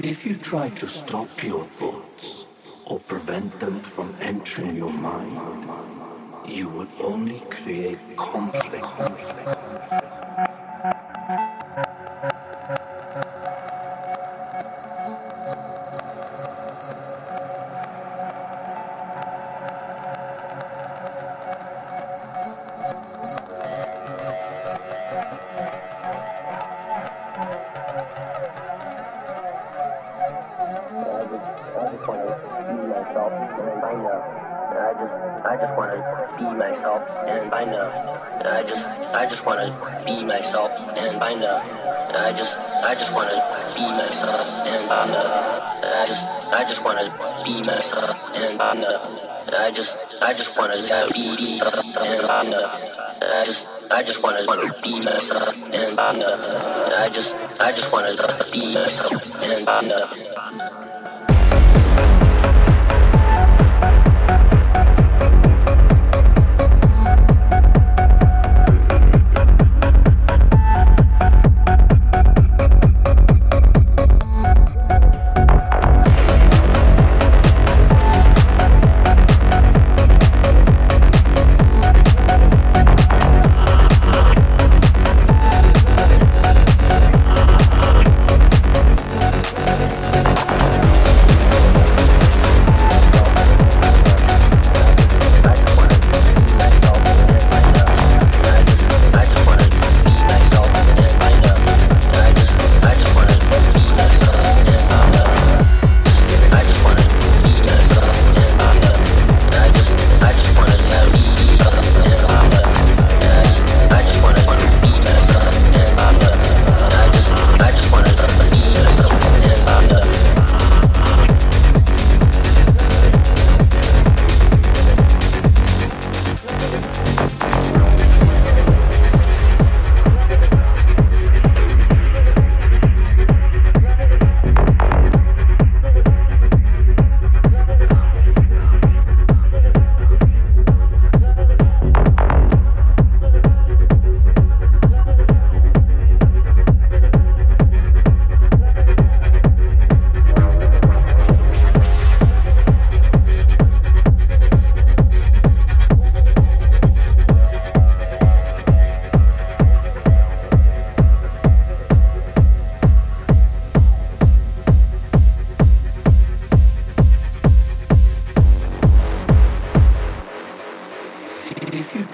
If you try to stop your thoughts or prevent them from entering your mind, you will only create conflict. I just want to be myself.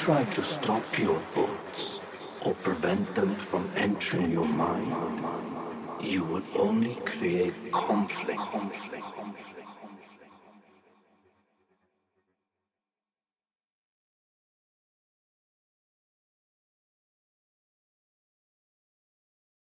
try to stop your thoughts or prevent them from entering your mind, you would only create conflict.